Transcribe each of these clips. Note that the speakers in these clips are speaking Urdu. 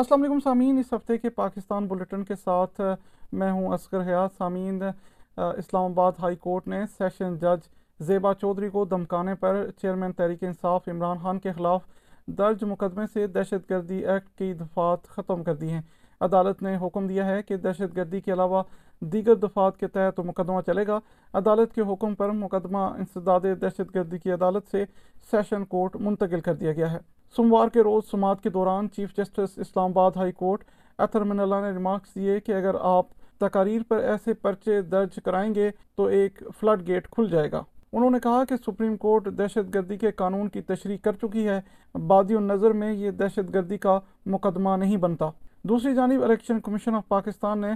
السلام علیکم سامعین، اس ہفتے کے پاکستان بلیٹن کے ساتھ میں ہوں اصغر حیات۔ سامعین، اسلام آباد ہائی کورٹ نے سیشن جج زیبا چودھری کو دھمکانے پر چیئرمین تحریک انصاف عمران خان کے خلاف درج مقدمے سے دہشت گردی ایکٹ کی دفعات ختم کر دی ہیں۔ عدالت نے حکم دیا ہے کہ دہشت گردی کے علاوہ دیگر دفعات کے تحت مقدمہ چلے گا۔ عدالت کے حکم پر مقدمہ انسداد دہشت گردی کی عدالت سے سیشن کورٹ منتقل کر دیا گیا ہے۔ سوموار کے روز سماعت کے دوران چیف جسٹس اسلام آباد ہائی کورٹ اطہر من اللہ نے ریمارکس دیے کہ اگر آپ تقاریر پر ایسے پرچے درج کرائیں گے تو ایک فلڈ گیٹ کھل جائے گا۔ انہوں نے کہا کہ سپریم کورٹ دہشت گردی کے قانون کی تشریح کر چکی ہے، بادی النظر میں یہ دہشت گردی کا مقدمہ نہیں بنتا۔ دوسری جانب الیکشن کمیشن آف پاکستان نے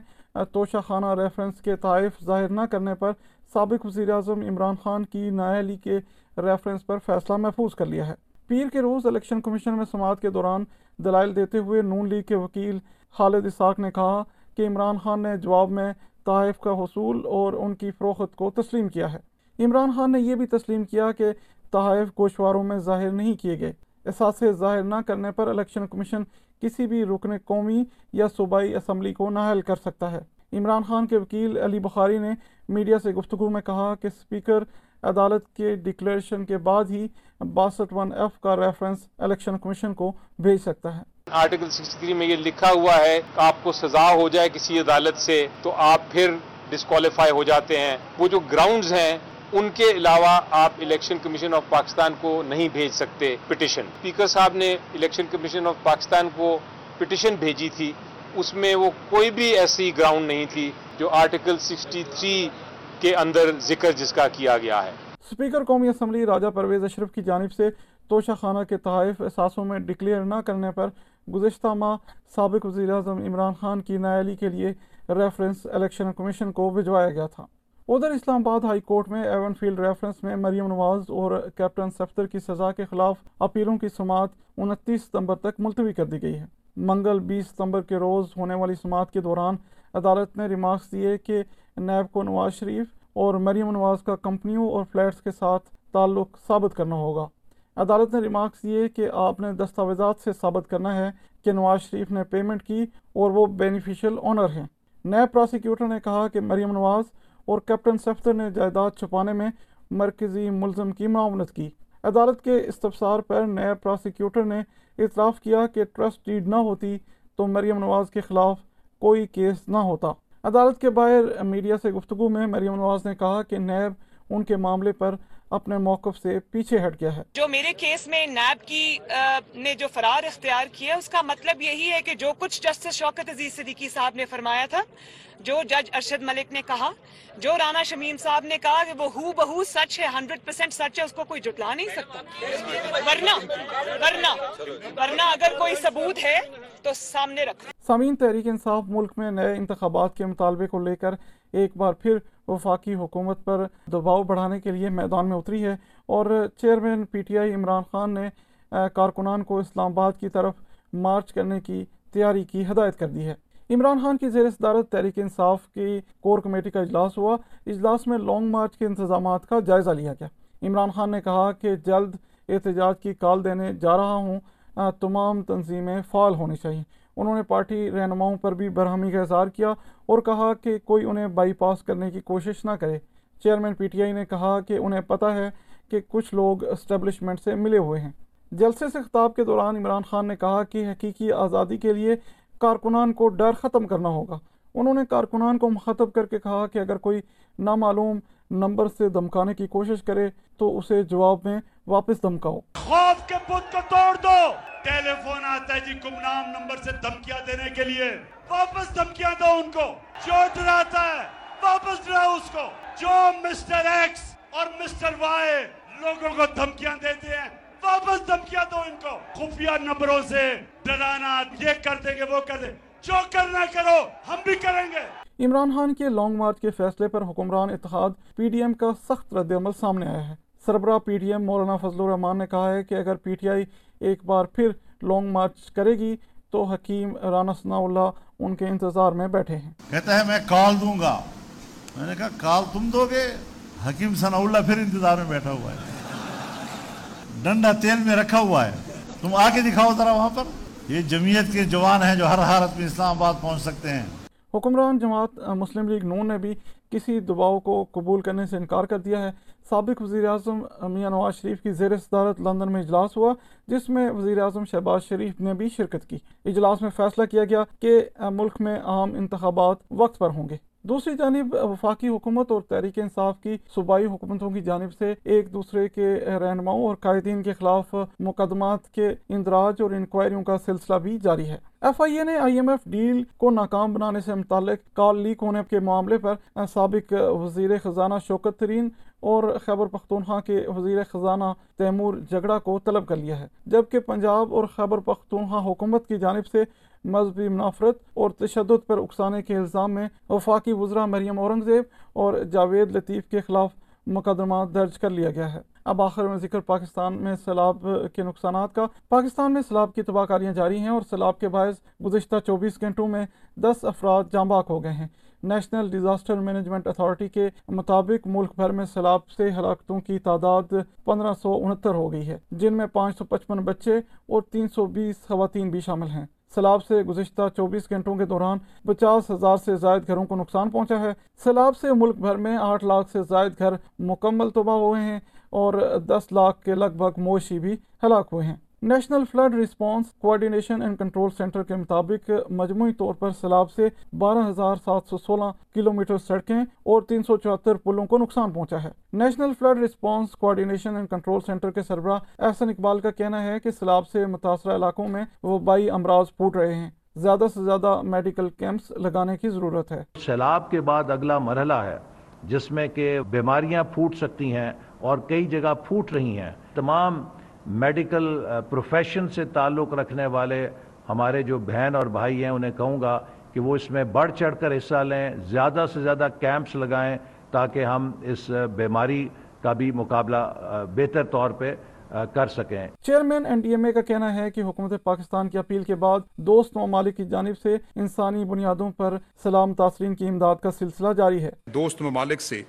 توشہ خانہ ریفرنس کے تحائف ظاہر نہ کرنے پر سابق وزیراعظم عمران خان کی نااہلی کے ریفرنس پر فیصلہ محفوظ کر لیا ہے۔ پیر کے روز الیکشن کمیشن میں سماعت کے دوران دلائل دیتے ہوئے نون لیگ کے وکیل خالد عساق نے کہا کہ عمران خان نے جواب میں تحائف کا حصول اور ان کی فروخت کو تسلیم کیا ہے۔ عمران خان نے یہ بھی تسلیم کیا کہ تحائف گوشواروں میں ظاہر نہیں کیے گئے۔ احساسے ظاہر نہ کرنے پر الیکشن کمیشن کسی بھی رکن قومی یا صوبائی اسمبلی کو نااہل کر سکتا ہے۔ عمران خان کے وکیل علی بخاری نے میڈیا سے گفتگو میں کہا کہ اسپیکر عدالت کے ڈکلیریشن کے بعد ہی 62(1)F کا ریفرنس الیکشن کمیشن کو بھیج سکتا ہے۔ آرٹیکل 63 میں یہ لکھا ہوا ہے کہ آپ کو سزا ہو جائے کسی عدالت سے تو آپ پھر ڈسکوالیفائی ہو جاتے ہیں۔ وہ جو گراؤنڈز ہیں ان کے علاوہ آپ الیکشن کمیشن آف پاکستان کو نہیں بھیج سکتے۔ پٹیشن، اسپیکر صاحب نے الیکشن کمیشن آف پاکستان کو پٹیشن بھیجی تھی، اس میں وہ کوئی بھی ایسی گراؤنڈ نہیں تھی جو آرٹیکل 63 کے اندر ذکر جس کا کیا گیا ہے۔ اسپیکر قومی اسمبلی راجہ پرویز اشرف کی جانب سے توشہ خانہ کے تحائف اثاثوں میں ڈکلیئر نہ کرنے پر گزشتہ ماہ سابق وزیراعظم عمران خان کی نااہلی کے لیے ریفرنس الیکشن کمیشن کو بھجوایا گیا تھا۔ ادھر اسلام آباد ہائی کورٹ میں ایون فیلڈ ریفرنس میں مریم نواز اور کیپٹن صفدر کی سزا کے خلاف اپیلوں کی سماعت 29 ستمبر تک ملتوی کر دی گئی ہے۔ منگل 20 ستمبر کے روز ہونے والی سماعت کے دوران عدالت نے ریمارکس دیے کہ نیب کو نواز شریف اور مریم نواز کا کمپنیوں اور فلیٹس کے ساتھ تعلق ثابت کرنا ہوگا۔ عدالت نے ریمارکس دیے کہ آپ نے دستاویزات سے ثابت کرنا ہے کہ نواز شریف نے پیمنٹ کی اور وہ بینیفیشل اونر ہیں۔ نیب پراسیکیوٹر نے کہا کہ مریم نواز اور کیپٹن صفدر نے جائیداد چھپانے میں مرکزی ملزم کی معاونت کی۔ عدالت کے استفسار پر نیب پراسیکیوٹر نے اعتراف کیا کہ ٹرسٹ ڈیڈ نہ ہوتی تو مریم نواز کے خلاف کوئی کیس نہ ہوتا۔ عدالت کے باہر میڈیا سے گفتگو میں مریم نواز نے کہا کہ نیب ان کے معاملے پر اپنے موقف سے پیچھے ہٹ گیا ہے۔ جو میرے کیس میں نیب نے جو فرار اختیار کیا، اس کا مطلب یہی ہے کہ جو کچھ جسٹس شوکت عزیز صدیقی صاحب نے فرمایا تھا، جو جج ارشد ملک نے کہا، جو رانا شمیم صاحب نے کہا کہ وہ ہو بہو سچ ہے، 100% سچ ہے، اس کو کوئی جھٹلا نہیں سکتا۔ ورنہ اگر کوئی ثبوت ہے تو سامنے رکھو۔ سامعین، تحریک انصاف ملک میں نئے انتخابات کے مطالبے کو لے کر ایک بار پھر وفاقی حکومت پر دباؤ بڑھانے کے لیے میدان میں اتری ہے اور چیئرمین PTI عمران خان نے کارکنان کو اسلام آباد کی طرف مارچ کرنے کی تیاری کی ہدایت کر دی ہے۔ عمران خان کی زیر صدارت تحریک انصاف کی کور کمیٹی کا اجلاس ہوا۔ اجلاس میں لانگ مارچ کے انتظامات کا جائزہ لیا گیا۔ عمران خان نے کہا کہ جلد احتجاج کی کال دینے جا رہا ہوں، تمام تنظیمیں فعال ہونی چاہیے۔ انہوں نے پارٹی رہنماؤں پر بھی برہمی کا اظہار کیا اور کہا کہ کوئی انہیں بائی پاس کرنے کی کوشش نہ کرے۔ چیئرمین PTI نے کہا کہ انہیں پتہ ہے کہ کچھ لوگ اسٹیبلشمنٹ سے ملے ہوئے ہیں۔ جلسے سے خطاب کے دوران عمران خان نے کہا کہ حقیقی آزادی کے لیے کارکنان کو ڈر ختم کرنا ہوگا۔ انہوں نے کارکنان کو مخاطب کر کے کہا کہ اگر کوئی نامعلوم نمبر سے دھمکانے کی کوشش کرے تو اسے جواب میں واپس دھمکاؤ۔ خوف کے بت کو توڑ دو۔ ٹیلی فون آتا ہے جی گمنام نمبر سے دھمکیاں دینے کے لیے، واپس دھمکیاں دو ان کو۔ جو ڈراتا ہے واپس ڈراؤ اس کو۔ جو مسٹر ایکس اور مسٹر وائی لوگوں کو دھمکیاں دیتے ہیں، واپس دھمکیاں دو ان کو۔ خفیہ نمبروں سے ڈرانا، یہ کر دیں گے، وہ کر دیں، جو کرنا کرو، ہم بھی کریں گے۔ عمران خان کے لانگ مارچ کے فیصلے پر حکمران اتحاد PDM کا سخت رد عمل سامنے آیا ہے۔ سربراہ PDM مولانا فضل الرحمان نے کہا ہے کہ اگر PTI ایک بار پھر لانگ مارچ کرے گی تو حکیم رانا شمیم اللہ ان کے انتظار میں بیٹھے ہیں۔ کہتا ہے میں کال دوں گا، میں نے کہا کال تم دو گے؟ حکیم شمیم اللہ پھر انتظار میں بیٹھا ہوا ہے، ڈنڈا تیل میں رکھا ہوا ہے، تم آ کے دکھاؤ ذرا وہاں پر۔ یہ جمعیت کے جوان ہیں جو ہر حالت میں اسلام آباد پہنچ سکتے ہیں۔ حکمران جماعت مسلم لیگ نون نے بھی کسی دباؤ کو قبول کرنے سے انکار کر دیا ہے۔ سابق وزیراعظم میاں نواز شریف کی زیر صدارت لندن میں اجلاس ہوا جس میں وزیراعظم شہباز شریف نے بھی شرکت کی۔ اجلاس میں فیصلہ کیا گیا کہ ملک میں عام انتخابات وقت پر ہوں گے۔ دوسری جانب وفاقی حکومت اور تحریک انصاف کی صوبائی حکومتوں کی جانب سے ایک دوسرے کے رہنماؤں اور قائدین کے خلاف مقدمات کے اندراج اور انکوائریوں کا سلسلہ بھی جاری ہے۔ FIA نے IMF ڈیل کو ناکام بنانے سے متعلق کال لیک ہونے کے معاملے پر سابق وزیر خزانہ شوکت ترین اور خیبر پختونخوا کے وزیر خزانہ تیمور جگڑا کو طلب کر لیا ہے، جبکہ پنجاب اور خیبر پختونخوا حکومت کی جانب سے مذہبی منافرت اور تشدد پر اکسانے کے الزام میں وفاقی وزراء مریم اورنگزیب اور جاوید لطیف کے خلاف مقدمات درج کر لیا گیا ہے۔ اب آخر میں ذکر پاکستان میں سیلاب کے نقصانات کا۔ پاکستان میں سیلاب کی تباہ کاریاں جاری ہیں اور سیلاب کے باعث گزشتہ 24 گھنٹوں میں 10 افراد جاں باک ہو گئے ہیں۔ نیشنل ڈیزاسٹر مینجمنٹ اتھارٹی کے مطابق ملک بھر میں سیلاب سے ہلاکتوں کی تعداد 1569 ہو گئی ہے، جن میں 555 بچے اور 320 خواتین بھی شامل ہیں۔ سیلاب سے گزشتہ 24 گھنٹوں کے دوران 50,000 سے زائد گھروں کو نقصان پہنچا ہے۔ سیلاب سے ملک بھر میں 8 لاکھ سے زائد گھر مکمل تباہ ہوئے ہیں اور 10 لاکھ کے لگ بھگ مویشی بھی ہلاک ہوئے ہیں۔ National flood response coordination and control centre کے مطابق مجموعی طور پر سیلاب سے 12,716 کلومیٹر سڑکیں اور 374 پلوں کو نقصان پہنچا ہے۔ National flood response coordination and control centre کے سربراہ احسن اقبال کا کہنا ہے کہ سیلاب سے متاثرہ علاقوں میں وبائی امراض پھوٹ رہے ہیں، زیادہ سے زیادہ میڈیکل کیمپس لگانے کی ضرورت ہے۔ سیلاب کے بعد اگلا مرحلہ ہے جس میں کہ بیماریاں پھوٹ سکتی ہیں اور کئی جگہ پھوٹ رہی ہیں۔ تمام میڈیکل پروفیشن سے تعلق رکھنے والے ہمارے جو بہن اور بھائی ہیں انہیں کہوں گا کہ وہ اس میں بڑھ چڑھ کر حصہ لیں، زیادہ سے زیادہ کیمپس لگائیں تاکہ ہم اس بیماری کا بھی مقابلہ بہتر طور پہ کر سکیں۔ چیئرمین NDMA کا کہنا ہے کہ حکومت پاکستان کی اپیل کے بعد دوست ممالک کی جانب سے انسانی بنیادوں پر سیلاب متاثرین کی امداد کا سلسلہ جاری ہے۔ دوست ممالک سے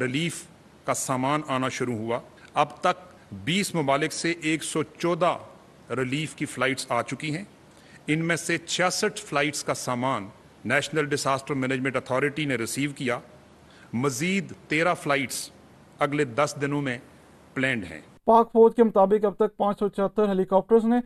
ریلیف کا سامان آنا شروع ہوا، اب تک 20 ممالک سے 114 ریلیف کی فلائٹس آ چکی ہیں، ان میں سے 66 فلائٹس کا سامان نیشنل ڈیزاسٹر مینجمنٹ اتھارٹی نے ریسیو کیا، مزید 13 فلائٹس اگلے 10 دنوں میں پلانڈ ہیں۔ پاک فوج کے مطابق اب تک 574 ہیلی کاپٹرز نے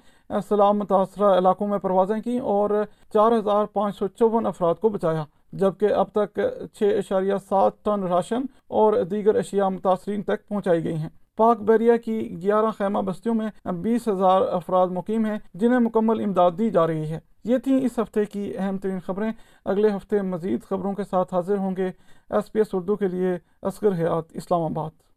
سیلاب متاثرہ علاقوں میں پروازیں کی اور 4,554 افراد کو بچایا، جبکہ اب تک 6.7 ٹن راشن اور دیگر اشیاء متاثرین تک پہنچائی گئی ہیں۔ پاک بیریا کی 11 خیمہ بستیوں میں 20,000 افراد مقیم ہیں جنہیں مکمل امداد دی جا رہی ہے۔ یہ تھیں اس ہفتے کی اہم ترین خبریں۔ اگلے ہفتے مزید خبروں کے ساتھ حاضر ہوں گے۔ SPS اردو کے لیے اصغر حیات، اسلام آباد۔